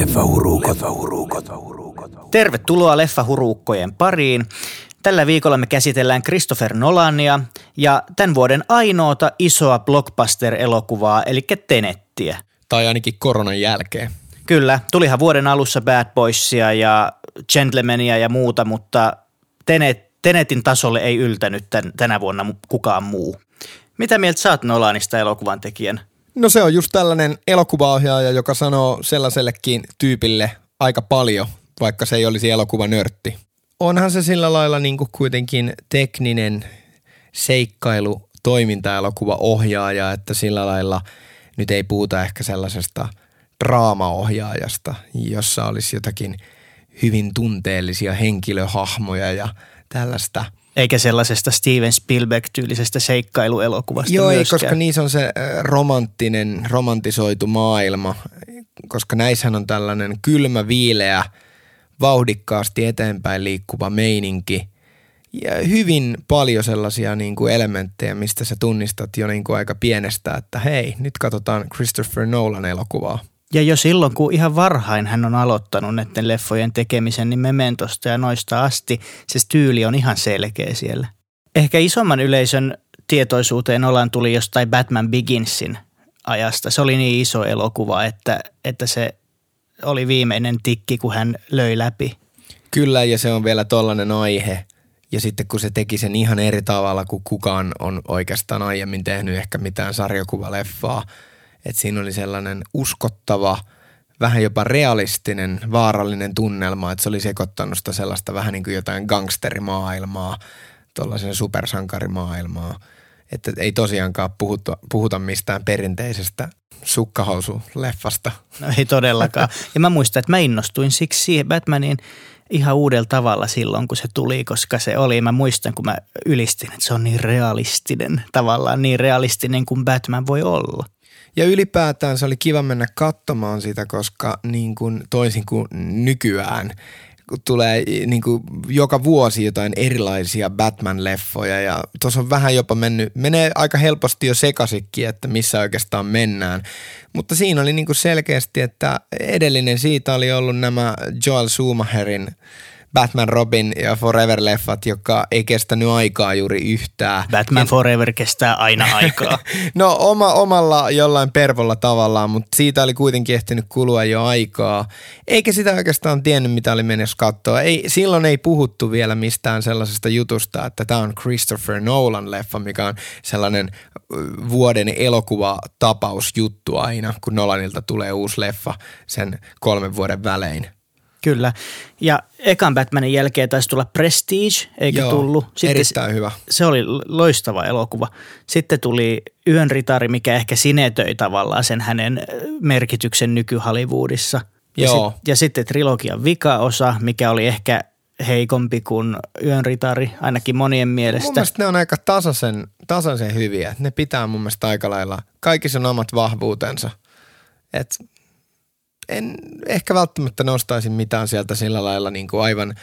Leffahuruukot. Tervetuloa Leffahuruukkojen pariin. Tällä viikolla me käsitellään Christopher Nolania ja tämän vuoden ainoata isoa blockbuster-elokuvaa, eli Tenettiä. Tai ainakin koronan jälkeen. Kyllä, tulihan vuoden alussa Bad Boysia ja Gentlemania ja muuta, mutta Tenetin tasolle ei yltänyt tänä vuonna kukaan muu. Mitä mieltä sä oot Nolanista elokuvan tekijän? No se on just tällainen elokuvaohjaaja, joka sanoo sellaisellekin tyypille aika paljon, vaikka se ei olisi elokuvanörtti. Onhan se sillä lailla niin kuin kuitenkin tekninen seikkailu toimintaelokuvaohjaaja, että sillä lailla nyt ei puhuta ehkä sellaisesta draamaohjaajasta, jossa olisi jotakin hyvin tunteellisia henkilöhahmoja ja tällaista. Eikä sellaisesta Steven Spielberg-tyylisestä seikkailuelokuvasta. Joo, myöskään. Koska niissä on se romantisoitu maailma, koska näissähän on tällainen kylmä, viileä, vauhdikkaasti eteenpäin liikkuva meininki ja hyvin paljon sellaisia niin kuin elementtejä, mistä sä tunnistat jo niin kuin aika pienestä, että hei, nyt katsotaan Christopher Nolan elokuvaa. Ja jo silloin, kun ihan varhain hän on aloittanut näiden leffojen tekemisen, niin Mementosta ja noista asti se tyyli on ihan selkeä siellä. Ehkä isomman yleisön tietoisuuteen Nolan tuli jostain Batman Beginsin ajasta. Se oli niin iso elokuva, että se oli viimeinen tikki, kun hän löi läpi. Kyllä, ja se on vielä tollainen aihe. Ja sitten kun se teki sen ihan eri tavalla, kuin kukaan on oikeastaan aiemmin tehnyt ehkä mitään sarjakuvaleffaa. Että siinä oli sellainen uskottava, vähän jopa realistinen, vaarallinen tunnelma, että se oli sekoittanut sitä sellaista vähän niin kuin jotain gangsterimaailmaa, tuollaisen supersankarimaailmaa. Että ei tosiaankaan puhuta mistään perinteisestä sukkahousuleffasta. No ei todellakaan. Ja mä muistan, että mä innostuin siksi siihen Batmaniin ihan uudella tavalla silloin, kun se tuli, koska se oli. Mä muistan, kun mä ylistin, että se on niin realistinen, tavallaan niin realistinen kuin Batman voi olla. Ja ylipäätään se oli kiva mennä katsomaan sitä, koska niin kuin toisin kuin nykyään tulee niin kuin joka vuosi jotain erilaisia Batman-leffoja ja tuossa on vähän jopa menee aika helposti jo sekaisinkin, että missä oikeastaan mennään. Mutta siinä oli niin kuin selkeästi, että edellinen siitä oli ollut nämä Joel Schumacherin Batman, Robin ja Forever-leffat, joka ei kestänyt aikaa juuri yhtään. Batman Forever kestää aina aikaa. No omalla jollain pervolla tavallaan, mutta siitä oli kuitenkin ehtinyt kulua jo aikaa. Eikä sitä oikeastaan tiennyt, mitä oli mennessä katsoa. Silloin ei puhuttu vielä mistään sellaisesta jutusta, että tämä on Christopher Nolan-leffa, mikä on sellainen vuoden elokuvatapausjuttu aina, kun Nolanilta tulee uusi leffa sen 3 vuoden välein. Kyllä. Ja ekan Batmanin jälkeen taisi tulla Prestige, eikä tullut? Sitten erittäin hyvä. Se oli loistava elokuva. Sitten tuli Yönritari, mikä ehkä sinetöi tavallaan sen hänen merkityksen nyky-Hollywoodissa. Ja sitten trilogian vikaosa, mikä oli ehkä heikompi kuin Yönritari, ainakin monien mielestä. Mun mielestä ne on aika tasaisen hyviä. Ne pitää mun mielestä aika lailla. Kaikissa on omat vahvuutensa. En ehkä välttämättä nostaisi mitään sieltä sillä lailla niin kuin aivan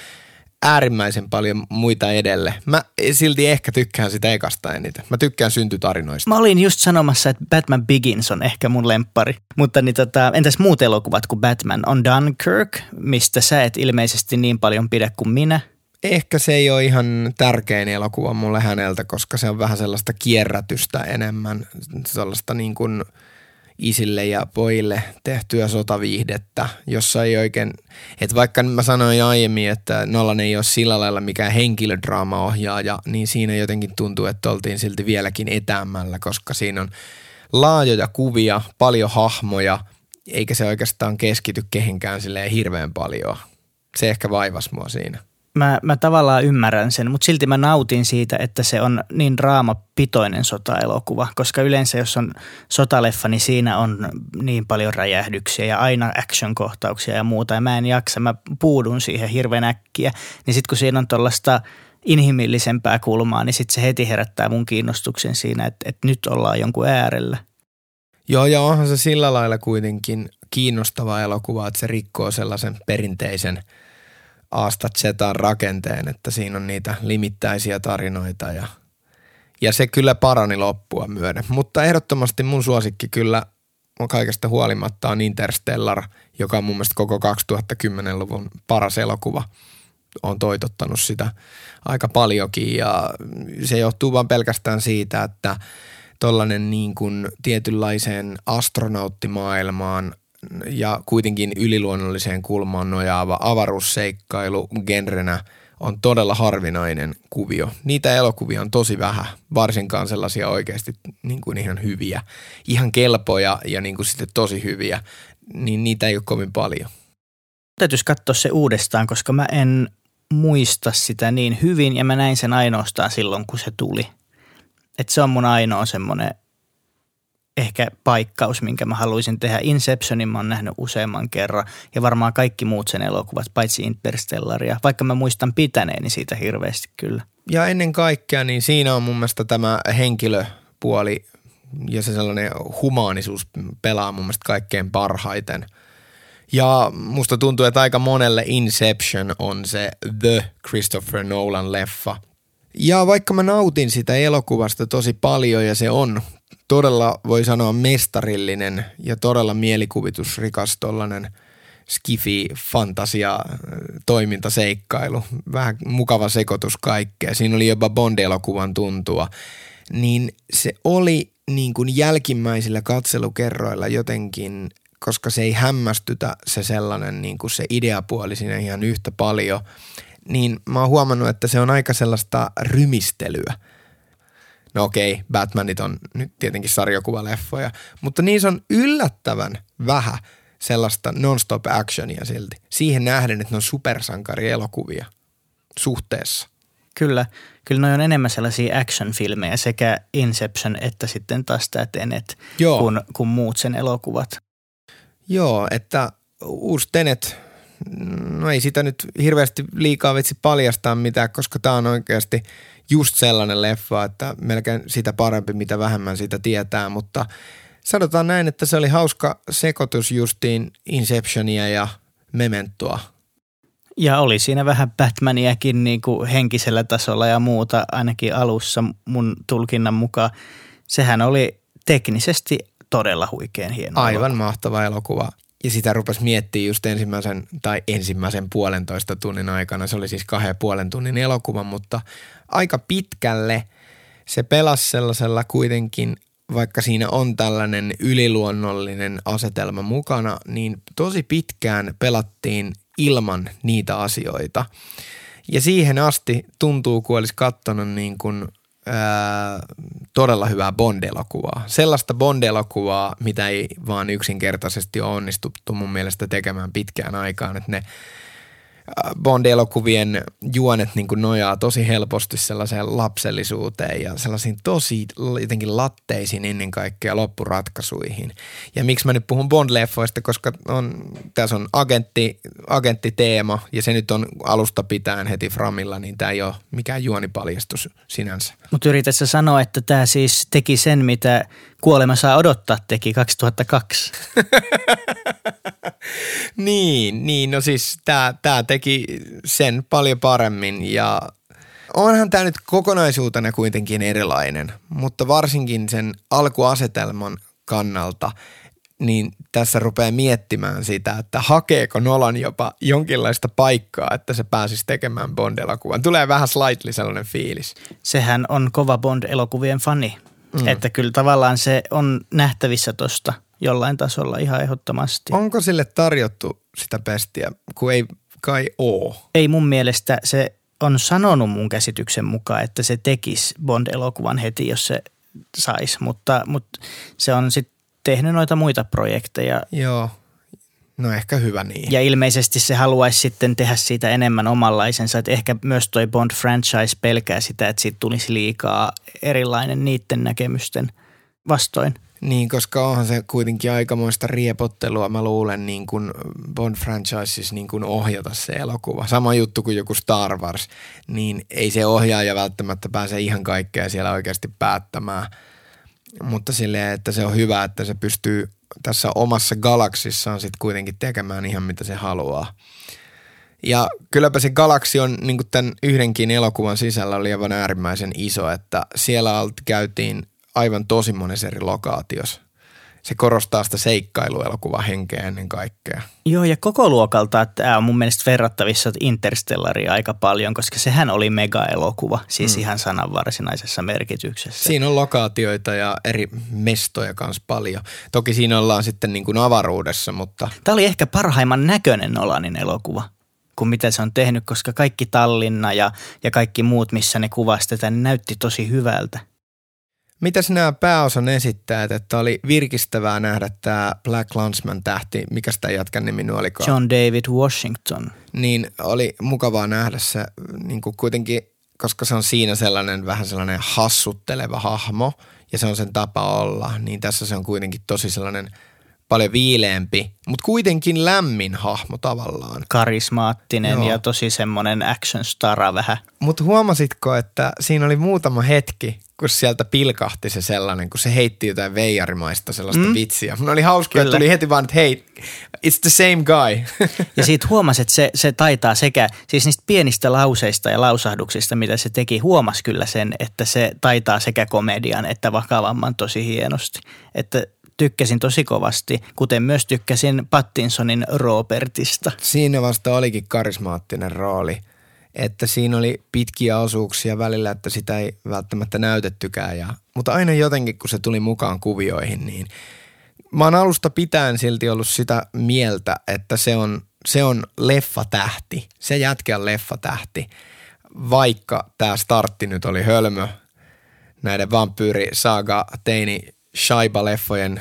äärimmäisen paljon muita edelle. Mä silti ehkä tykkään sitä ekasta eniten. Mä tykkään syntytarinoista. Mä olin just sanomassa, että Batman Begins on ehkä mun lemppari. Mutta niin entäs muut elokuvat kuin Batman? On Dunkirk, mistä sä et ilmeisesti niin paljon pidä kuin minä. Ehkä se ei ole ihan tärkein elokuva mulle häneltä, koska se on vähän sellaista kierrätystä enemmän. Sellaista niin kuin isille ja pojille tehtyä sotaviihdettä, jossa ei oikein, että vaikka mä sanoin aiemmin, että Nolan ei ole sillä lailla mikään henkilödraamaohjaaja, niin siinä jotenkin tuntuu, että oltiin silti vieläkin etäämmällä, koska siinä on laajoja kuvia, paljon hahmoja, eikä se oikeastaan keskity kehenkään silleen hirveän paljon. Se ehkä vaivasi mua siinä. Mä tavallaan ymmärrän sen, mutta silti mä nautin siitä, että se on niin draamapitoinen sotaelokuva, koska yleensä jos on sotaleffa, niin siinä on niin paljon räjähdyksiä ja aina action-kohtauksia ja muuta ja mä en jaksa, mä puudun siihen hirveän äkkiä, niin sit kun siinä on tollaista inhimillisempää kulmaa, niin sit se heti herättää mun kiinnostuksen siinä, että nyt ollaan jonkun äärellä. Joo, ja onhan se sillä lailla kuitenkin kiinnostava elokuva, että se rikkoo sellaisen perinteisen Asta Zetaan rakenteen, että siinä on niitä limittäisiä tarinoita ja se kyllä parani loppua myöden. Mutta ehdottomasti mun suosikki kyllä kaikesta huolimatta on Interstellar, joka on mun mielestä koko 2010-luvun paras elokuva. On toitottanut sitä aika paljonkin ja se johtuu vaan pelkästään siitä, että tollainen niin kuin tietynlaiseen astronauttimaailmaan ja kuitenkin yliluonnolliseen kulmaan nojaava avaruusseikkailu genrenä on todella harvinainen kuvio. Niitä elokuvia on tosi vähän, varsinkaan sellaisia oikeasti niin kuin ihan hyviä, ihan kelpoja ja niin kuin sitten tosi hyviä, niin niitä ei ole kovin paljon. Täytyisi katsoa se uudestaan, koska mä en muista sitä niin hyvin ja mä näin sen ainoastaan silloin, kun se tuli. Että se on mun ainoa semmoinen ehkä paikkaus, minkä mä haluaisin tehdä. Inceptionin mä oon nähnyt useamman kerran ja varmaan kaikki muut sen elokuvat, paitsi Interstellaria, vaikka mä muistan pitäneeni siitä hirveästi kyllä. Ja ennen kaikkea niin siinä on mun mielestä tämä henkilöpuoli ja se sellainen humaanisuus pelaa mun mielestä kaikkein parhaiten. Ja musta tuntuu, että aika monelle Inception on se The Christopher Nolan leffa. Ja vaikka mä nautin sitä elokuvasta tosi paljon ja se on todella, voi sanoa, mestarillinen ja todella mielikuvitusrikas tollainen skifi-fantasia-toimintaseikkailu. Vähän mukava sekoitus kaikkea. Siinä oli jopa Bond-elokuvan tuntua. Niin se oli niin kuin jälkimmäisillä katselukerroilla jotenkin, koska se ei hämmästytä se sellainen niin kuin se ideapuoli siinä ihan yhtä paljon, niin mä oon huomannut, että se on aika sellaista rymistelyä. No okei, Batmanit on nyt tietenkin sarjakuvaleffoja, mutta niissä on yllättävän vähän sellaista non-stop actionia silti. Siihen nähden, että ne on supersankarielokuvia suhteessa. Kyllä noi on enemmän sellaisia action-filmejä sekä Inception että sitten taas tämä Tenet, kun muut sen elokuvat. Joo, että uusi Tenet, no ei sitä nyt hirveästi liikaa vitsi paljastaa mitään, koska tää on oikeasti just sellainen leffa, että melkein sitä parempi, mitä vähemmän sitä tietää, mutta sanotaan näin, että se oli hauska sekoitus justiin Inceptionia ja Mementoa. Ja oli siinä vähän Batmaniakin niin kuin henkisellä tasolla ja muuta, ainakin alussa mun tulkinnan mukaan. Sehän oli teknisesti todella huikean hieno. Aivan mahtava elokuva. Ja sitä rupesi miettimään just ensimmäisen puolentoista tunnin aikana. Se oli siis 2,5 tunnin elokuva, mutta aika pitkälle se pelasi sellaisella kuitenkin, vaikka siinä on tällainen yliluonnollinen asetelma mukana, niin tosi pitkään pelattiin ilman niitä asioita. Ja siihen asti tuntuu, kun olisi katsonut niin kuin todella hyvää Bond-elokuvaa. Sellaista Bond-elokuvaa, mitä ei vaan yksinkertaisesti ole onnistuttu mun mielestä tekemään pitkään aikaan, että ne Bond-elokuvien juonet niin kuin nojaa tosi helposti sellaiseen lapsellisuuteen ja sellaisiin tosi jotenkin latteisiin ennen kaikkea loppuratkaisuihin. Ja miksi mä nyt puhun Bond-leffoista, koska tässä on agenttiteema ja se nyt on alusta pitäen heti framilla, niin tämä ei ole mikään juonipaljastus sinänsä. Mutta yrität sä sanoa, että tämä siis teki sen, mitä Kuolema saa odottaa teki 2002. Niin, no siis tämä teki sen paljon paremmin ja onhan tämä nyt kokonaisuutena kuitenkin erilainen, mutta varsinkin sen alkuasetelman kannalta niin tässä rupeaa miettimään sitä, että hakeeko Nolan jopa jonkinlaista paikkaa, että se pääsisi tekemään Bond-elokuvan. Tulee vähän slightly sellainen fiilis. Sehän on kova Bond-elokuvien fani. Että kyllä tavallaan se on nähtävissä tuosta jollain tasolla ihan ehdottomasti. Onko sille tarjottu sitä pestiä, kun ei kai oo? Ei mun mielestä. Se on sanonut mun käsityksen mukaan, että se tekisi Bond-elokuvan heti, jos se saisi. Mutta se on sitten tehnyt noita muita projekteja. Joo, no ehkä hyvä niin. Ja ilmeisesti se haluaisi sitten tehdä siitä enemmän omanlaisensa. Että ehkä myös toi Bond-franchise pelkää sitä, että siitä tulisi liikaa erilainen niiden näkemysten vastoin. Niin, koska onhan se kuitenkin aikamoista riepottelua, mä luulen, niin kuin Bond-franchises niin kuin ohjata se elokuva. Sama juttu kuin joku Star Wars, niin ei se ohjaaja välttämättä pääse ihan kaikkea siellä oikeasti päättämään. Mutta silleen, että se on hyvä, että se pystyy tässä omassa galaksissaan sitten kuitenkin tekemään ihan mitä se haluaa. Ja kylläpä se galaksi on niin kuin tämän yhdenkin elokuvan sisällä oli aivan äärimmäisen iso, että siellä käytiin aivan tosi monessa eri lokaatiossa. se korostaa sitä seikkailuelokuvan henkeä ennen kaikkea. Joo, ja koko luokalta tämä on mun mielestä verrattavissa Interstellaria aika paljon, koska sehän oli megaelokuva, siis ihan sanan varsinaisessa merkityksessä. Siinä on lokaatioita ja eri mestoja kanssa paljon. Toki siinä ollaan sitten niin kuin avaruudessa, mutta... Tämä oli ehkä parhaimman näköinen Nolanin elokuva kuin mitä se on tehnyt, koska kaikki Tallinna ja kaikki muut, missä ne kuvastetaan, ne näytti tosi hyvältä. Mitäs nämä pääosan esittäjät, että oli virkistävää nähdä tämä Black Landsman -tähti, mikä sitä jatkan nimi olikaan? John David Washington. Niin, oli mukavaa nähdä se niin kuin kuitenkin, koska se on siinä sellainen vähän sellainen hassutteleva hahmo ja se on sen tapa olla, niin tässä se on kuitenkin tosi sellainen paljon viileempi, mutta kuitenkin lämmin hahmo tavallaan. Karismaattinen ja tosi semmoinen action stara vähän. Mutta huomasitko, että siinä oli muutama hetki, kun sieltä pilkahti se sellainen, kun se heitti jotain veijarimaista sellaista vitsiä. Mun oli hauskaa, että tuli heti vaan, että hei, it's the same guy. Ja siitä huomasi, että se taitaa sekä, siis niistä pienistä lauseista ja lausahduksista, mitä se teki, huomasi kyllä sen, että se taitaa sekä komedian että vakavamman tosi hienosti. Että tykkäsin tosi kovasti, kuten myös tykkäsin Pattinsonin Robertista. Siinä vasta olikin karismaattinen rooli, että siinä oli pitkiä osuuksia välillä, että sitä ei välttämättä näytettykään. Mutta aina jotenkin, kun se tuli mukaan kuvioihin, niin mä oon alusta pitäen silti ollut sitä mieltä, että se on leffatähti. Se jätkä on leffatähti, vaikka tää startti nyt oli hölmö näiden vampyyrisaaga-teini- Shaiba-leffojen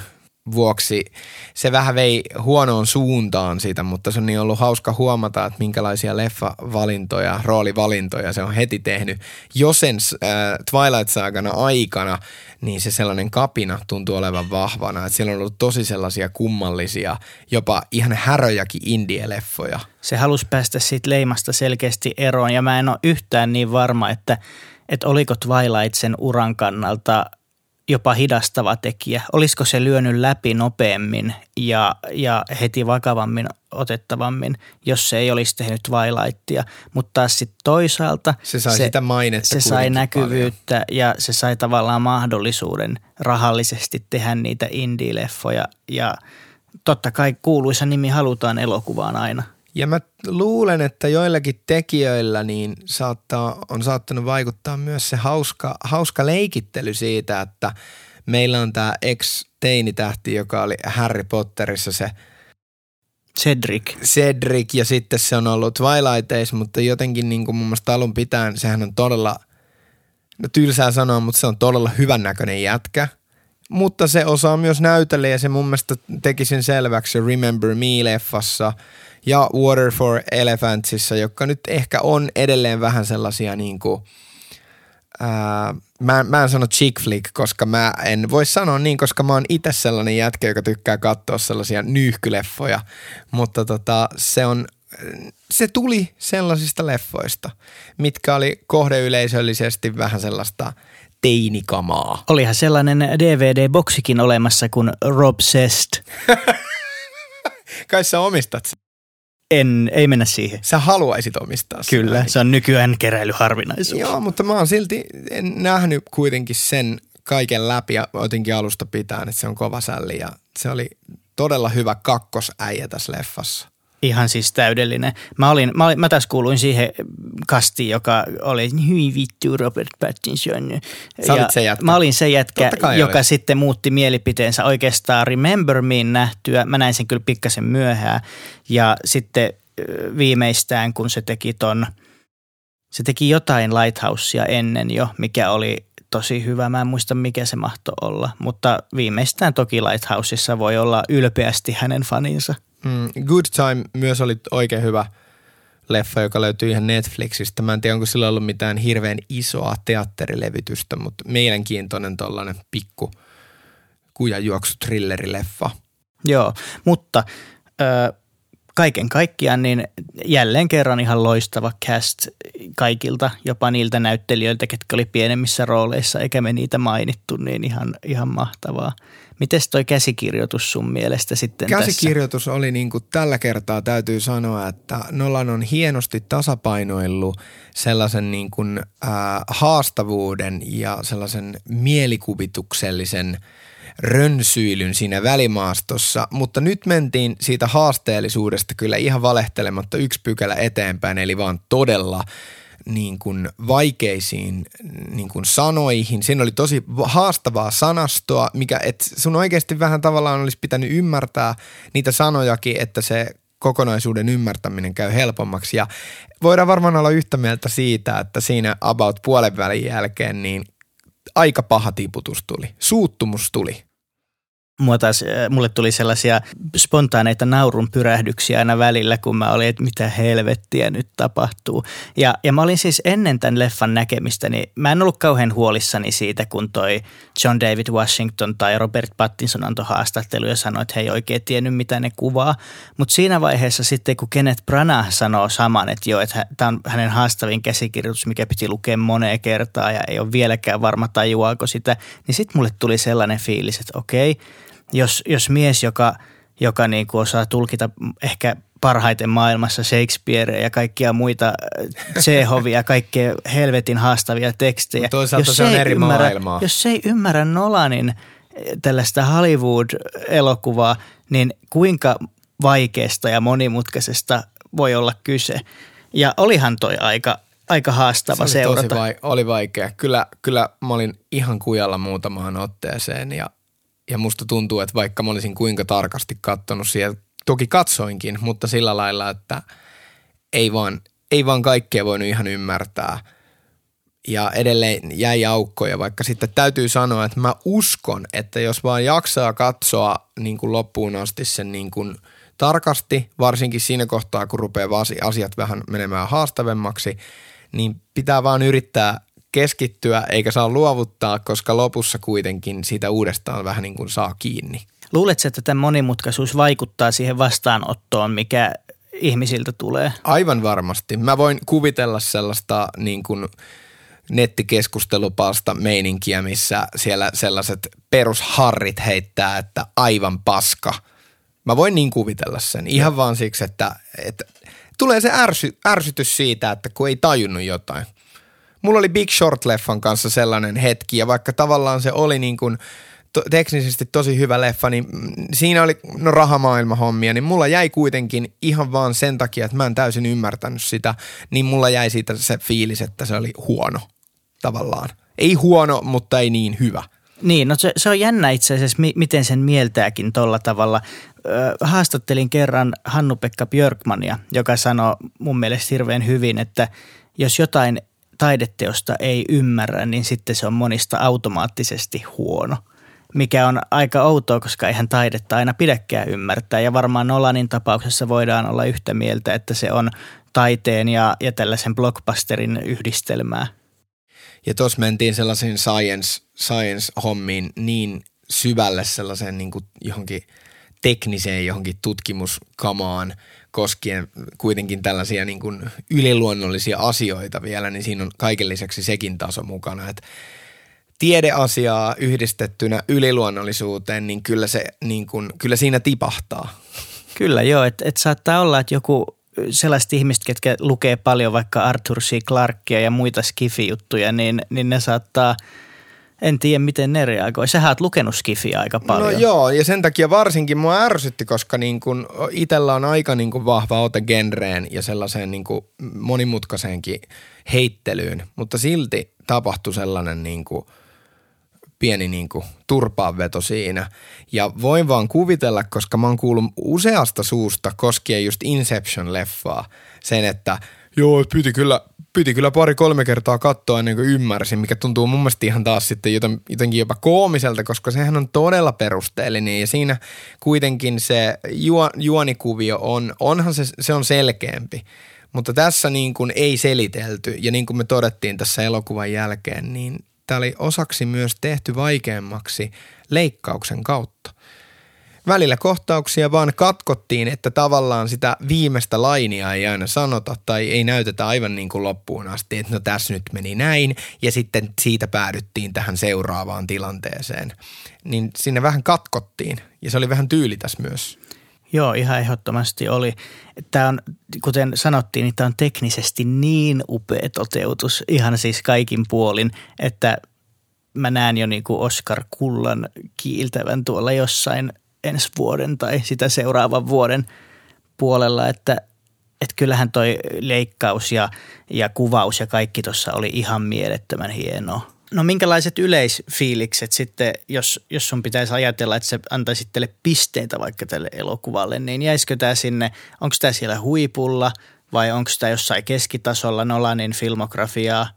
vuoksi se vähän vei huonoon suuntaan siitä, mutta se on niin ollut hauska huomata, että minkälaisia leffavalintoja, roolivalintoja se on heti tehnyt. Jo sen Twilight-saagana aikana, niin se sellainen kapina tuntuu olevan vahvana. Että siellä on ollut tosi sellaisia kummallisia, jopa ihan häröjäkin indie-leffoja. Se halusi päästä siitä leimasta selkeästi eroon ja mä en ole yhtään niin varma, että oliko Twilight sen uran kannalta jopa hidastava tekijä. Olisiko se lyönyt läpi nopeammin ja heti vakavammin otettavammin, jos se ei olisi tehnyt Twilightia. Mutta taas sitten toisaalta se sai, sitä mainetta, se sai näkyvyyttä paljon. Ja se sai tavallaan mahdollisuuden rahallisesti tehdä niitä indie-leffoja. Ja totta kai kuuluisa nimi halutaan elokuvaan aina. Ja mä luulen, että joillakin tekijöillä niin on saattanut vaikuttaa myös se hauska leikittely siitä, että meillä on tämä ex-teinitähti, joka oli Harry Potterissa se Cedric ja sitten se on ollut Twilighteissa, mutta jotenkin niin kuin mun mielestä alun pitäen sehän on todella, no tylsää sanoa, mutta se on todella hyvännäköinen jätkä. Mutta se osaa myös näytellä ja se mun mielestä teki sen selväksi Remember Me-leffassa ja Water for Elephantsissa, joka nyt ehkä on edelleen vähän sellaisia niin kuin, mä en sano chick flick, koska mä en voi sanoa niin, koska mä oon itse sellainen jätkä, joka tykkää katsoa sellaisia nyyhkyleffoja, mutta se tuli sellaisista leffoista, mitkä oli kohdeyleisöllisesti vähän sellaista teinikamaa. Olihan sellainen DVD-boksikin olemassa kuin Robsessed. Kai sä omistat sen? En, ei mennä siihen. Sä haluaisit omistaa sen. Kyllä, se on nykyään keräilyharvinaisuus. Joo, mutta mä oon silti nähnyt kuitenkin sen kaiken läpi ja jotenkin alusta pitäen, että se on kova sälli ja se oli todella hyvä kakkosäijä tässä leffassa. Ihan siis täydellinen. Mä taas kuuluin siihen kastiin, joka oli hyi vittu Robert Pattinson. Sä olit se jätkä. Mä olin se jätkä, joka sitten muutti mielipiteensä oikeastaan Remember Me nähtyä. Mä näin sen kyllä pikkasen myöhään. Ja sitten viimeistään, kun se teki jotain Lighthousea ennen jo, mikä oli tosi hyvä. Mä en muista, mikä se mahtoi olla. Mutta viimeistään toki Lighthouseissa voi olla ylpeästi hänen faninsa. Good Time myös oli oikein hyvä leffa, joka löytyy ihan Netflixistä. Mä en tiedä, onko sillä ollut mitään hirveän isoa teatterilevitystä, mutta mielenkiintoinen tollainen pikku kujajuoksuthrillerileffa. Joo, mutta kaiken kaikkiaan niin jälleen kerran ihan loistava cast kaikilta, jopa niiltä näyttelijöiltä, ketkä oli pienemmissä rooleissa, eikä me niitä mainittu, niin ihan mahtavaa. Mites toi käsikirjoitus sun mielestä sitten tässä? Käsikirjoitus oli niin kuin tällä kertaa täytyy sanoa, että Nolan on hienosti tasapainoillut sellaisen niin kuin haastavuuden ja sellaisen mielikuvituksellisen rönsyilyn siinä välimaastossa, mutta nyt mentiin siitä haasteellisuudesta kyllä ihan valehtelematta yksi pykälä eteenpäin, eli vaan todella niin kuin vaikeisiin niin kuin sanoihin. Siinä oli tosi haastavaa sanastoa, mikä et sun oikeasti vähän tavallaan olisi pitänyt ymmärtää niitä sanojakin, että se kokonaisuuden ymmärtäminen käy helpommaksi. Ja voidaan varmaan olla yhtä mieltä siitä, että siinä about puolen välin jälkeen niin aika paha tiputus tuli, suuttumus tuli. Mulle tuli sellaisia spontaaneita naurun pyrähdyksiä aina välillä, kun mä olin, että mitä helvettiä nyt tapahtuu. Ja mä olin siis ennen tämän leffan näkemistä, niin mä en ollut kauhean huolissani siitä, kun toi John David Washington tai Robert Pattinson antoi haastattelu ja sanoi, että he ei oikein tiennyt, mitä ne kuvaa. Mutta siinä vaiheessa sitten, kun Kenneth Branagh sanoo saman, että joo, että tämä on hänen haastavin käsikirjoitus, mikä piti lukea moneen kertaan ja ei ole vieläkään varma tajuaako sitä, niin sitten mulle tuli sellainen fiilis, että okei, jos mies, joka niin kuin osaa tulkita ehkä parhaiten maailmassa Shakespearea ja kaikkia muita Tsehovia, kaikkea helvetin haastavia tekstejä. Toisaalta se on eri maailmaa. Jos se ei ymmärrä Nolanin tällaista Hollywood-elokuvaa, niin kuinka vaikeasta ja monimutkaisesta voi olla kyse? Ja olihan toi aika haastava seurata. Oli vaikea. Kyllä mä olin ihan kujalla muutamaan otteeseen ja musta tuntuu, että vaikka mä olisin kuinka tarkasti katsonut siihen, toki katsoinkin, mutta sillä lailla, että ei vaan kaikkea voinut ihan ymmärtää. Ja edelleen jäi aukkoja, vaikka sitten täytyy sanoa, että mä uskon, että jos vaan jaksaa katsoa niin kuin loppuun asti sen niin kuin tarkasti, varsinkin siinä kohtaa, kun rupeaa asiat vähän menemään haastavemmaksi, niin pitää vaan yrittää keskittyä eikä saa luovuttaa, koska lopussa kuitenkin sitä uudestaan vähän niin kuin saa kiinni. Luuletko, että tämä monimutkaisuus vaikuttaa siihen vastaanottoon, mikä ihmisiltä tulee? Aivan varmasti. Mä voin kuvitella sellaista niin kuin nettikeskustelupalsta meininkiä, missä siellä sellaiset perusharrit heittää, että aivan paska. Mä voin niin kuvitella sen ihan vaan siksi, että tulee se ärsytys siitä, että kun ei tajunnut jotain. Mulla oli Big Short-leffan kanssa sellainen hetki, ja vaikka tavallaan se oli niin kuin teknisesti tosi hyvä leffa, niin siinä oli rahamaailmahommia, niin mulla jäi kuitenkin ihan vaan sen takia, että mä en täysin ymmärtänyt sitä, niin mulla jäi siitä se fiilis, että se oli huono tavallaan. Ei huono, mutta ei niin hyvä. Niin, no se on jännä itse asiassa, miten sen mieltääkin tolla tavalla. Haastattelin kerran Hannu-Pekka Björkmania, joka sanoi mun mielestä hirveän hyvin, että jos jotain taideteosta ei ymmärrä, niin sitten se on monista automaattisesti huono, mikä on aika outoa, koska eihän taidetta aina pidäkään ymmärtää. Ja varmaan Nolanin tapauksessa voidaan olla yhtä mieltä, että se on taiteen ja tällaisen blockbusterin yhdistelmää. Ja tuossa mentiin sellaisiin science-hommiin niin syvälle sellaiseen niin kuin johonkin tekniseen johonkin tutkimuskamaan koskien kuitenkin tällaisia niin kuin yliluonnollisia asioita vielä, niin siinä on kaiken lisäksi sekin taso mukana, että tiedeasiaa yhdistettynä yliluonnollisuuteen, niin kyllä se niin kuin, kyllä siinä tipahtaa. Kyllä joo, että saattaa olla, että joku sellaiset ihmiset, ketkä lukee paljon vaikka Arthur C. Clarkea ja muita skifijuttuja, niin ne saattaa... En tiedä, miten ne reagoi. Sähän oot lukenut skifiä aika paljon. No joo, ja sen takia varsinkin mua ärsytti, koska niin kun itsellä on aika niin kun vahva ote genreen ja sellaiseen niin kun monimutkaiseenkin heittelyyn. Mutta silti tapahtui sellainen niin kun pieni niin kun turpaanveto siinä. Ja voin vaan kuvitella, koska mä oon kuullut useasta suusta koskien just Inception-leffaa sen, että joo, piti kyllä 2-3 kertaa katsoa ennen kuin ymmärsin, mikä tuntuu mun mielestä ihan taas sitten jotenkin jopa koomiselta, koska sehän on todella perusteellinen ja siinä kuitenkin se juonikuvio onhan se on selkeämpi, mutta tässä niin kuin ei selitelty ja niin kuin me todettiin tässä elokuvan jälkeen, niin tämä oli osaksi myös tehty vaikeammaksi leikkauksen kautta. Välillä kohtauksia vaan katkottiin, että tavallaan sitä viimeistä lainia ei aina sanota tai ei näytetä aivan niin kuin loppuun asti, että no tässä nyt meni näin ja sitten siitä päädyttiin tähän seuraavaan tilanteeseen. Niin sinne vähän katkottiin ja se oli vähän tyylikäs myös. Joo, ihan ehdottomasti oli. Tämä on, kuten sanottiin, niin tämä on teknisesti niin upea toteutus ihan siis kaikin puolin, että mä näen jo niinku Oscar-kullan kiiltävän tuolla jossain ensi vuoden tai sitä seuraavan vuoden puolella, että kyllähän toi leikkaus ja kuvaus ja kaikki tuossa oli ihan mielettömän hienoa. No minkälaiset yleisfiilikset sitten, jos sun pitäisi ajatella, että sä antaisit teille pisteitä vaikka tälle elokuvalle, niin jäisikö tää sinne, onko tää siellä huipulla vai onko tää jossain keskitasolla Nolanin filmografiaa?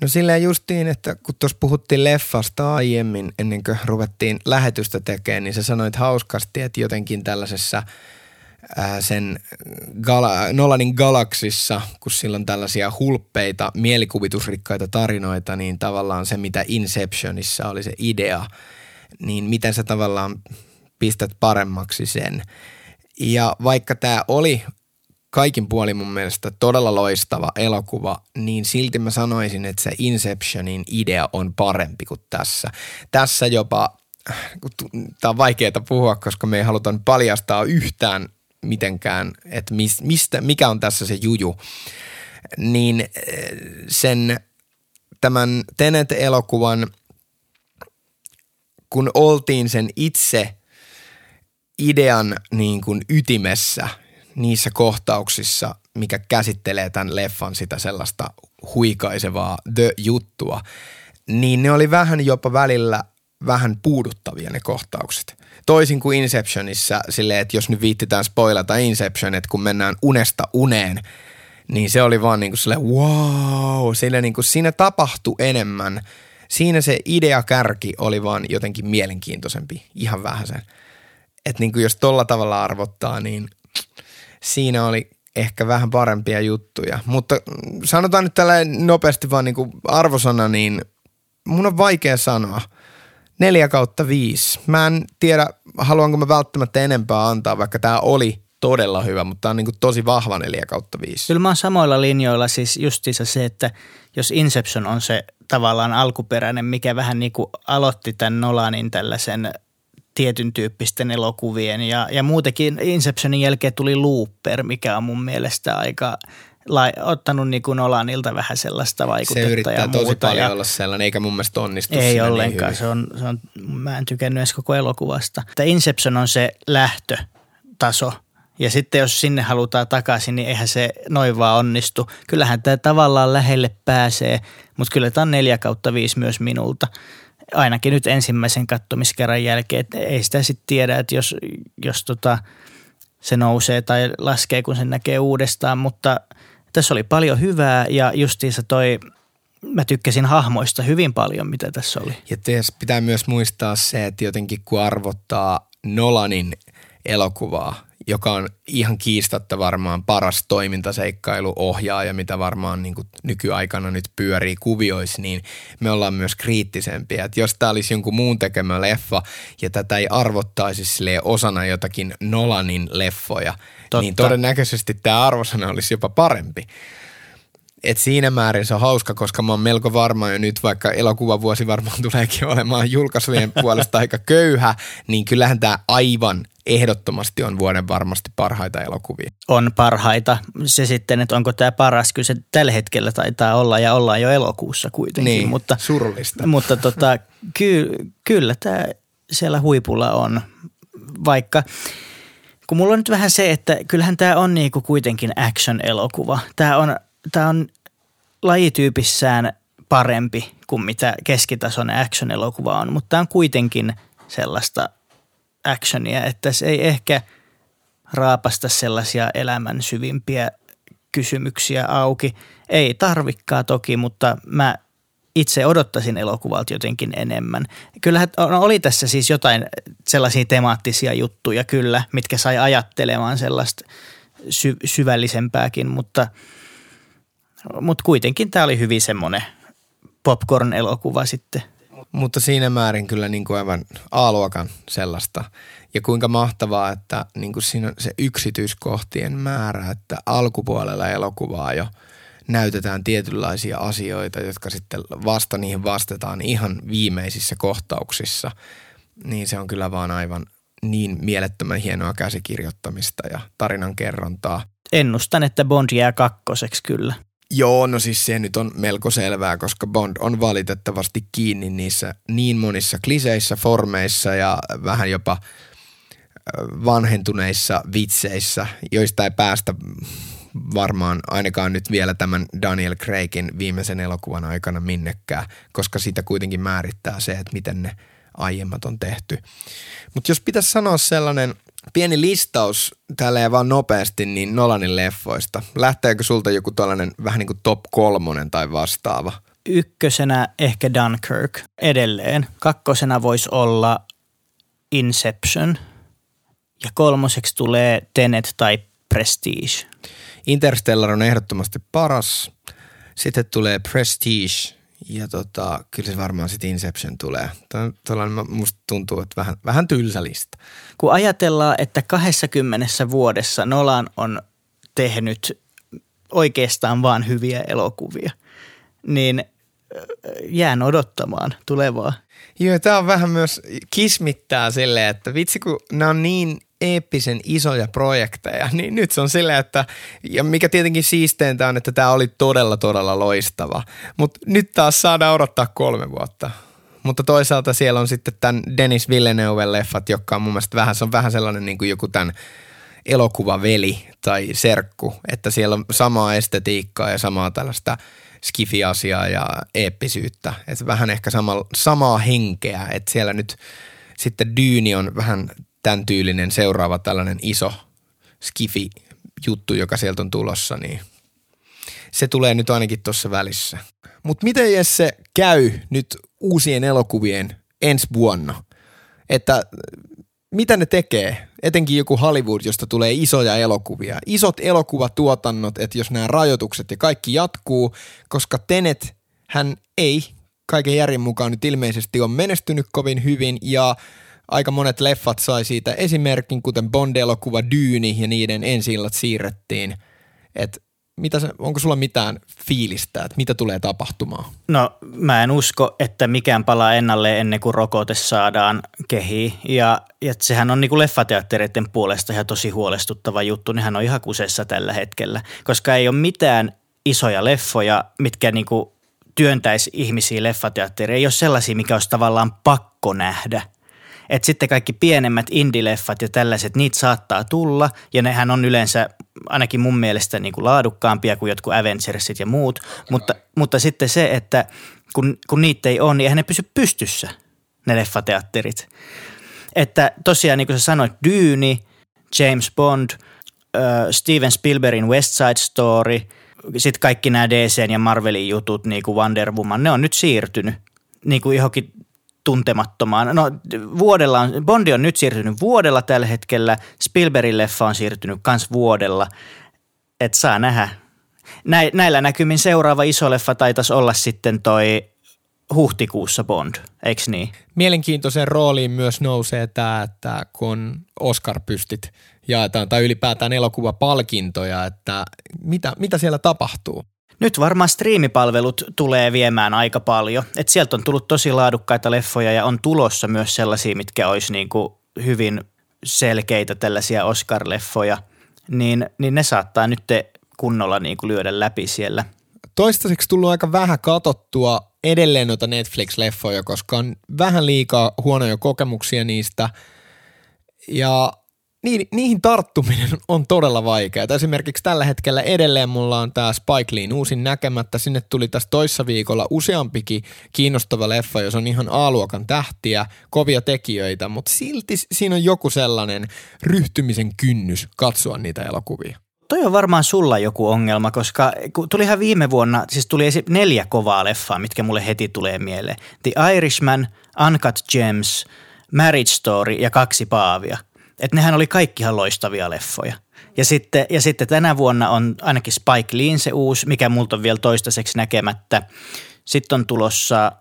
No silleen justiin, että kun tuossa puhuttiin leffasta aiemmin, ennen kuin ruvettiin lähetystä tekemään, niin sä sanoit hauskasti, että jotenkin tällaisessa sen Nolanin galaksissa, kun sillä on tällaisia hulppeita, mielikuvitusrikkaita tarinoita, niin tavallaan se, mitä Inceptionissa oli se idea, niin miten sä tavallaan pistät paremmaksi sen. Ja vaikka tämä oli kaikin puolin mun mielestä todella loistava elokuva, niin silti mä sanoisin, että se Inceptionin idea on parempi kuin tässä. Tässä jopa, tää on vaikeaa puhua, koska me ei haluta paljastaa yhtään mitenkään, että mikä on tässä se juju, niin sen tämän Tenet-elokuvan, kun oltiin sen itse idean niin kuin ytimessä niissä kohtauksissa, mikä käsittelee tämän leffan sitä sellaista huikaisevaa juttua, niin ne oli vähän jopa välillä vähän puuduttavia ne kohtaukset. Toisin kuin Inceptionissa silleen, että jos nyt viittitään spoilata Inception, että kun mennään unesta uneen, niin se oli vaan niin kuin silleen wow, silleen niin kuin siinä tapahtui enemmän. Siinä se ideakärki oli vaan jotenkin mielenkiintoisempi, ihan vähäsen. Että niin kuin jos tolla tavalla arvottaa, niin siinä oli ehkä vähän parempia juttuja. Mutta sanotaan nyt tällainen nopeasti vaan niin kuin arvosana, niin mun on vaikea sanoa. 4/5. Mä en tiedä, haluanko mä välttämättä enempää antaa, vaikka tää oli todella hyvä, mutta tää on niinku tosi vahva 4/5. Kyllä mä oon samoilla linjoilla, siis justiinsa se, että jos Inception on se tavallaan alkuperäinen, mikä vähän niinku aloitti tämän Nolanin tällaisen tietyn tyyppisten elokuvien ja muutenkin Inceptionin jälkeen tuli Looper, mikä on mun mielestä aika ottanut niin kuin Nolanilta vähän sellaista vaikutetta. Se yrittää tosi paljon olla sellainen, eikä mun mielestä onnistu. Ei ollenkaan. Niin se on, mä en tykännyt edes koko elokuvasta. Tämä Inception on se lähtötaso. Ja sitten jos sinne halutaan takaisin, niin eihän se noin vaan onnistu. Kyllähän tämä tavallaan lähelle pääsee, mutta kyllä tämä on 4/5 myös minulta. Ainakin nyt ensimmäisen kattomiskerran jälkeen. Et ei sitä sitten tiedä, että jos se nousee tai laskee, kun sen näkee uudestaan, mutta tässä oli paljon hyvää ja justiinsa mä tykkäsin hahmoista hyvin paljon, mitä tässä oli. Ja pitää myös muistaa se, että jotenkin kun arvottaa Nolanin elokuvaa, joka on ihan kiistatta varmaan paras toimintaseikkailuohjaaja, mitä varmaan niin kuin nykyaikana nyt pyörii kuvioissa, niin me ollaan myös kriittisempiä. Että jos tämä olisi jonkun muun tekemä leffa ja tätä ei arvottaisi silleen osana jotakin Nolanin leffoja, niin todennäköisesti tämä arvosana olisi jopa parempi. Et siinä määrin se on hauska, koska mä oon melko varma jo nyt, vaikka elokuvavuosi varmaan tuleekin olemaan julkaisujen puolesta aika köyhä, niin kyllähän tämä aivan ehdottomasti on vuoden varmasti parhaita elokuvia. On parhaita. Se sitten, että onko tämä paras, kyllä se tällä hetkellä taitaa olla ja ollaan jo elokuussa kuitenkin. Niin, mutta, surullista. Mutta kyllä tämä siellä huipulla on, vaikka kun mulla on nyt vähän se, että kyllähän tämä on niinku kuitenkin action-elokuva. Tämä on lajityypissään parempi kuin mitä keskitasoinen action-elokuva on, mutta tämä on kuitenkin sellaista actionia, että se ei ehkä raapasta sellaisia elämän syvimpiä kysymyksiä auki. Ei tarvikkaa toki, mutta mä itse odottaisin elokuvalta jotenkin enemmän. Kyllähän oli tässä siis jotain sellaisia temaattisia juttuja kyllä, mitkä sai ajattelemaan sellaista syvällisempääkin, mutta kuitenkin tämä oli hyvin semmoinen popcorn-elokuva sitten. Mutta siinä määrin kyllä niin kuin aivan A-luokan sellaista. Ja kuinka mahtavaa, että niin kuin siinä on se yksityiskohtien määrä, että alkupuolella elokuvaa jo näytetään tietynlaisia asioita, jotka sitten vasta niihin vastataan ihan viimeisissä kohtauksissa. Niin se on kyllä vaan aivan niin mielettömän hienoa käsikirjoittamista ja tarinan kerrontaa. Ennustan, että Bond jää 2:ksi kyllä. Joo, no siis se nyt on melko selvää, koska Bond on valitettavasti kiinni niissä niin monissa kliseissä, formeissa ja vähän jopa vanhentuneissa vitseissä, joista ei päästä varmaan ainakaan nyt vielä tämän Daniel Craigin viimeisen elokuvan aikana minnekään, koska siitä kuitenkin määrittää se, että miten ne aiemmat on tehty. Mutta jos pitäisi sanoa sellainen pieni listaus tälleen vaan nopeasti, niin Nolanin leffoista. Lähteekö sulta joku tällainen vähän niin kuin top 3 tai vastaava? Ykkösenä ehkä Dunkirk edelleen. Kakkosena voisi olla Inception. Ja 3. tulee Tenet tai Prestige. Interstellar on ehdottomasti paras. Sitten tulee Prestige ja kyllä se varmaan sitten Inception tulee. Tuollainen musta tuntuu, että vähän tylsä lista. Kun ajatellaan, että 20 vuodessa Nolan on tehnyt oikeastaan vaan hyviä elokuvia, niin jään odottamaan tulevaa. Joo, tämä on vähän myös kismittää silleen, että vitsi kun nämä on niin eeppisen isoja projekteja, niin nyt se on silleen, että ja mikä tietenkin siisteintä on, että tämä oli todella loistava, mutta nyt taas saadaan odottaa 3 vuotta. Mutta toisaalta siellä on sitten tämän Denis Villeneuven leffat, jotka on mun mielestä se on vähän sellainen niin kuin joku tämän elokuvaveli tai serkku, että siellä on samaa estetiikkaa ja samaa tällaista skifi-asiaa ja eeppisyyttä. Että vähän ehkä samaa henkeä, että siellä nyt sitten Dyyni on vähän tämän tyylinen seuraava tällainen iso skifi-juttu, joka sieltä on tulossa, niin se tulee nyt ainakin tuossa välissä. Mutta miten Jesse käy nyt uusien elokuvien ensi vuonna? Että mitä ne tekee? Etenkin joku Hollywood, josta tulee isoja elokuvia. Isot elokuvatuotannot, että jos nämä rajoitukset ja kaikki jatkuu, koska Tenet hän ei kaiken järjen mukaan nyt ilmeisesti on menestynyt kovin hyvin ja aika monet leffat sai siitä esimerkin, kuten Bond-elokuva Dyyni ja niiden ensi-illat siirrettiin. Et onko sulla mitään fiilistä, että mitä tulee tapahtumaan? No mä en usko, että mikään palaa ennalleen ennen kuin rokote saadaan kehiin. Ja sehän on niin kuin leffateattereiden puolesta ihan tosi huolestuttava juttu, niin hän on ihan kusessa tällä hetkellä. Koska ei ole mitään isoja leffoja, mitkä niin kuin työntäisi ihmisiä leffateatteriin. Ei ole sellaisia, mikä olisi tavallaan pakko nähdä. Että sitten kaikki pienemmät indie-leffat ja tällaiset, niitä saattaa tulla ja nehän on yleensä ainakin mun mielestä niin kuin laadukkaampia kuin jotkut Avengersit ja muut, mutta sitten se, että kun niitä ei ole, niin eihän ne pysy pystyssä ne leffateatterit. Että tosiaan niin kuin sä sanoit, Dyyni, James Bond, Steven Spielbergin West Side Story, sitten kaikki nämä DC:n ja Marvelin jutut niin kuin Wonder Woman, ne on nyt siirtynyt niin kuin johonkin tuntemattomaan. No vuodella Bondi on nyt siirtynyt vuodella tällä hetkellä, Spielbergin leffa on siirtynyt kans vuodella, et saa nähdä. Näillä näkymin seuraava iso leffa taitaisi olla sitten toi huhtikuussa Bond, eiks niin? Mielenkiintoisen rooliin myös nousee tämä, että kun Oscar-pystit jaetaan tai ylipäätään elokuvapalkintoja, että mitä siellä tapahtuu? Nyt varmaan striimipalvelut tulee viemään aika paljon. Et sieltä on tullut tosi laadukkaita leffoja ja on tulossa myös sellaisia, mitkä olisi niinku hyvin selkeitä tällaisia Oscar-leffoja. Niin ne saattaa nyt kunnolla niinku lyödä läpi siellä. Toistaiseksi tullut aika vähän katsottua edelleen noita Netflix-leffoja, koska on vähän liikaa huonoja kokemuksia niistä. Ja niihin tarttuminen on todella vaikeaa. Esimerkiksi tällä hetkellä edelleen mulla on tämä Spike Leen Uusin näkemättä. Sinne tuli tässä toissa viikolla useampikin kiinnostava leffa, jos on ihan A-luokan tähtiä, kovia tekijöitä, mutta silti siinä on joku sellainen ryhtymisen kynnys katsoa niitä elokuvia. Toi on varmaan sulla joku ongelma, koska tulihan viime vuonna, siis tuli 4 kovaa leffaa, mitkä mulle heti tulee mieleen. The Irishman, Uncut Gems, Marriage Story ja Kaksi Paavia. Että nehän oli kaikki ihan loistavia leffoja. Ja sitten tänä vuonna on ainakin Spike Leen se uusi, mikä multa on vielä toistaiseksi näkemättä. Sitten on tulossa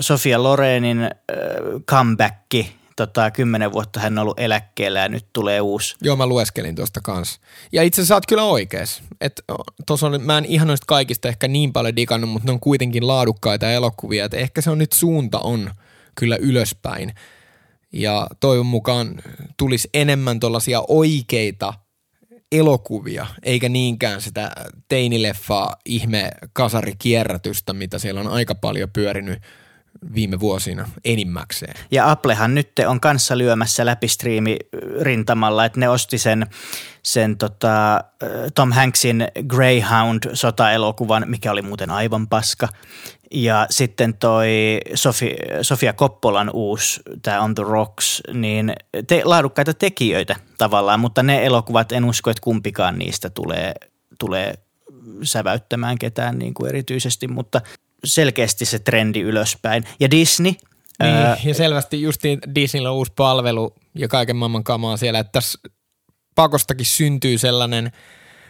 Sofia Lorenin comebacki. 10 vuotta hän on ollut eläkkeellä ja nyt tulee uusi. Joo, mä lueskelin tuosta kanssa. Ja itse asiassa sä oot kyllä oikees. Mä en ihan noista kaikista ehkä niin paljon digannut, mutta ne on kuitenkin laadukkaita elokuvia. Et ehkä se on nyt suunta on kyllä ylöspäin. Ja toivon mukaan tulisi enemmän tuollaisia oikeita elokuvia, eikä niinkään sitä teinileffaa ihme-kasarikierrätystä, mitä siellä on aika paljon pyörinyt viime vuosina enimmäkseen. Ja Applehan nyt on kanssa lyömässä läpi striimirintamalla, että ne osti sen Tom Hanksin Greyhound-sotaelokuvan, mikä oli muuten aivan paska. Ja sitten toi Sofia Coppolan uusi, tämä On the Rocks, niin laadukkaita tekijöitä tavallaan, mutta ne elokuvat, en usko, että kumpikaan niistä tulee säväyttämään ketään niin kuin erityisesti, mutta selkeästi se trendi ylöspäin. Ja Disney. Niin, ja selvästi justiin Disneyllä on uusi palvelu ja kaiken maailman kamaa siellä, että tässä pakostakin syntyy sellainen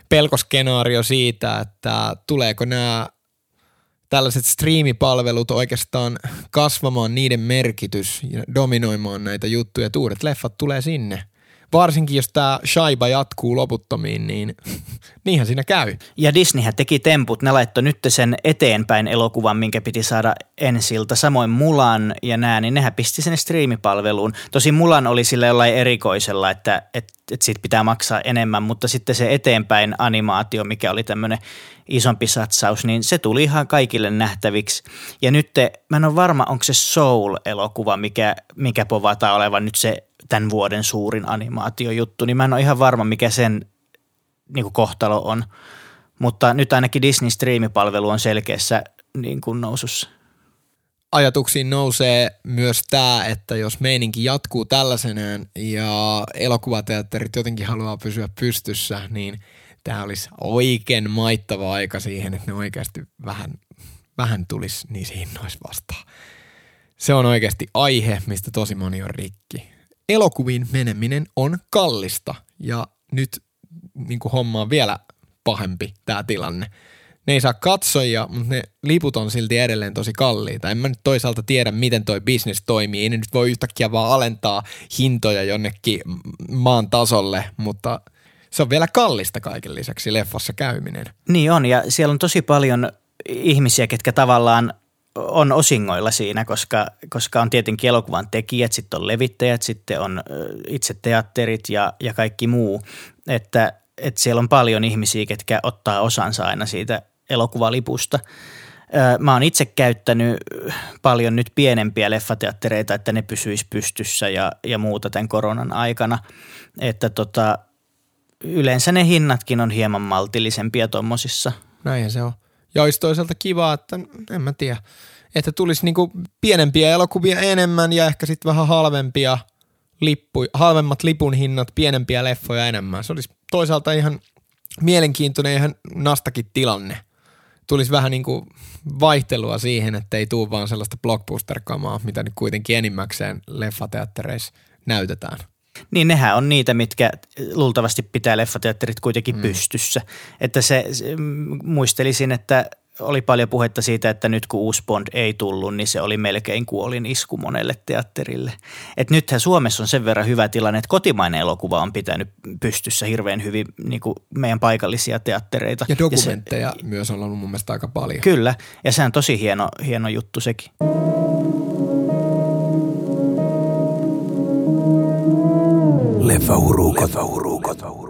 pelkoskenaario siitä, että tuleeko nämä tällaiset striimipalvelut oikeastaan kasvamaan niiden merkitys ja dominoimaan näitä juttuja, että uudet leffat tulee sinne. Varsinkin jos tämä shaiba jatkuu loputtomiin, niin niinhän siinä käy. Ja Disneyhän teki temput. Ne laittoi nyt sen eteenpäin elokuvan, minkä piti saada ensilta. Samoin Mulan ja nää, niin nehän pisti sen striimipalveluun. Tosin Mulan oli sillä jollain erikoisella, että siitä pitää maksaa enemmän, mutta sitten se eteenpäin animaatio, mikä oli tämmöinen isompi satsaus, niin se tuli ihan kaikille nähtäviksi. Ja nyt mä en ole varma, onko se Soul-elokuva, mikä povataan olevan nyt se tämän vuoden suurin animaatiojuttu, niin mä en ole ihan varma, mikä sen niin kuin kohtalo on. Mutta nyt ainakin Disney-striimipalvelu on selkeässä niin kuin nousussa. Ajatuksiin nousee myös tämä, että jos meininki jatkuu tällaisenään ja elokuvateatterit jotenkin haluaa pysyä pystyssä, niin tämä olisi oikein maittava aika siihen, että ne oikeasti vähän tulisi niissä hinnoissa vastaan. Se on oikeasti aihe, mistä tosi moni on rikki. Elokuviin meneminen on kallista ja nyt niin kuin homma on vielä pahempi tämä tilanne. Ne ei saa katsojia, mutta ne liput on silti edelleen tosi kalliita. En mä nyt toisaalta tiedä, miten toi business toimii. Ei ne nyt voi yhtäkkiä vaan alentaa hintoja jonnekin maan tasolle, mutta se on vielä kallista kaiken lisäksi leffassa käyminen. Niin on, ja siellä on tosi paljon ihmisiä, ketkä tavallaan on osingoilla siinä, koska on tietenkin elokuvan tekijät, sitten on levittäjät, sitten on itse teatterit ja kaikki muu. Että siellä on paljon ihmisiä, ketkä ottaa osansa aina siitä elokuvalipusta. Mä oon itse käyttänyt paljon nyt pienempiä leffateattereita, että ne pysyisi pystyssä ja muuta tämän koronan aikana. Että yleensä ne hinnatkin on hieman maltillisempia tommosissa. Näinhän se on. Ja olisi toisaalta kiva, että en mä tiedä, että tulisi niinku pienempiä elokuvia enemmän ja ehkä sitten vähän halvempia lippuja, halvemmat lipun hinnat, pienempiä leffoja enemmän. Se olisi toisaalta ihan mielenkiintoinen, ihan nastakin tilanne. Tulisi vähän niinku vaihtelua siihen, että ei tule vaan sellaista blockbuster-kamaa, mitä nyt kuitenkin enimmäkseen leffateattereissa näytetään. Niin nehän on niitä, mitkä luultavasti pitää leffateatterit kuitenkin pystyssä. Että se muistelisin, että oli paljon puhetta siitä, että nyt kun uusi Bond ei tullut, niin se oli melkein kuolin isku monelle teatterille. Että nythän Suomessa on sen verran hyvä tilanne, että kotimainen elokuva on pitänyt pystyssä hirveän hyvin niin kuin meidän paikallisia teattereita. Ja dokumentteja myös on ollut mun mielestä aika paljon. Kyllä, ja se on tosi hieno juttu sekin. Leffa-uruukot.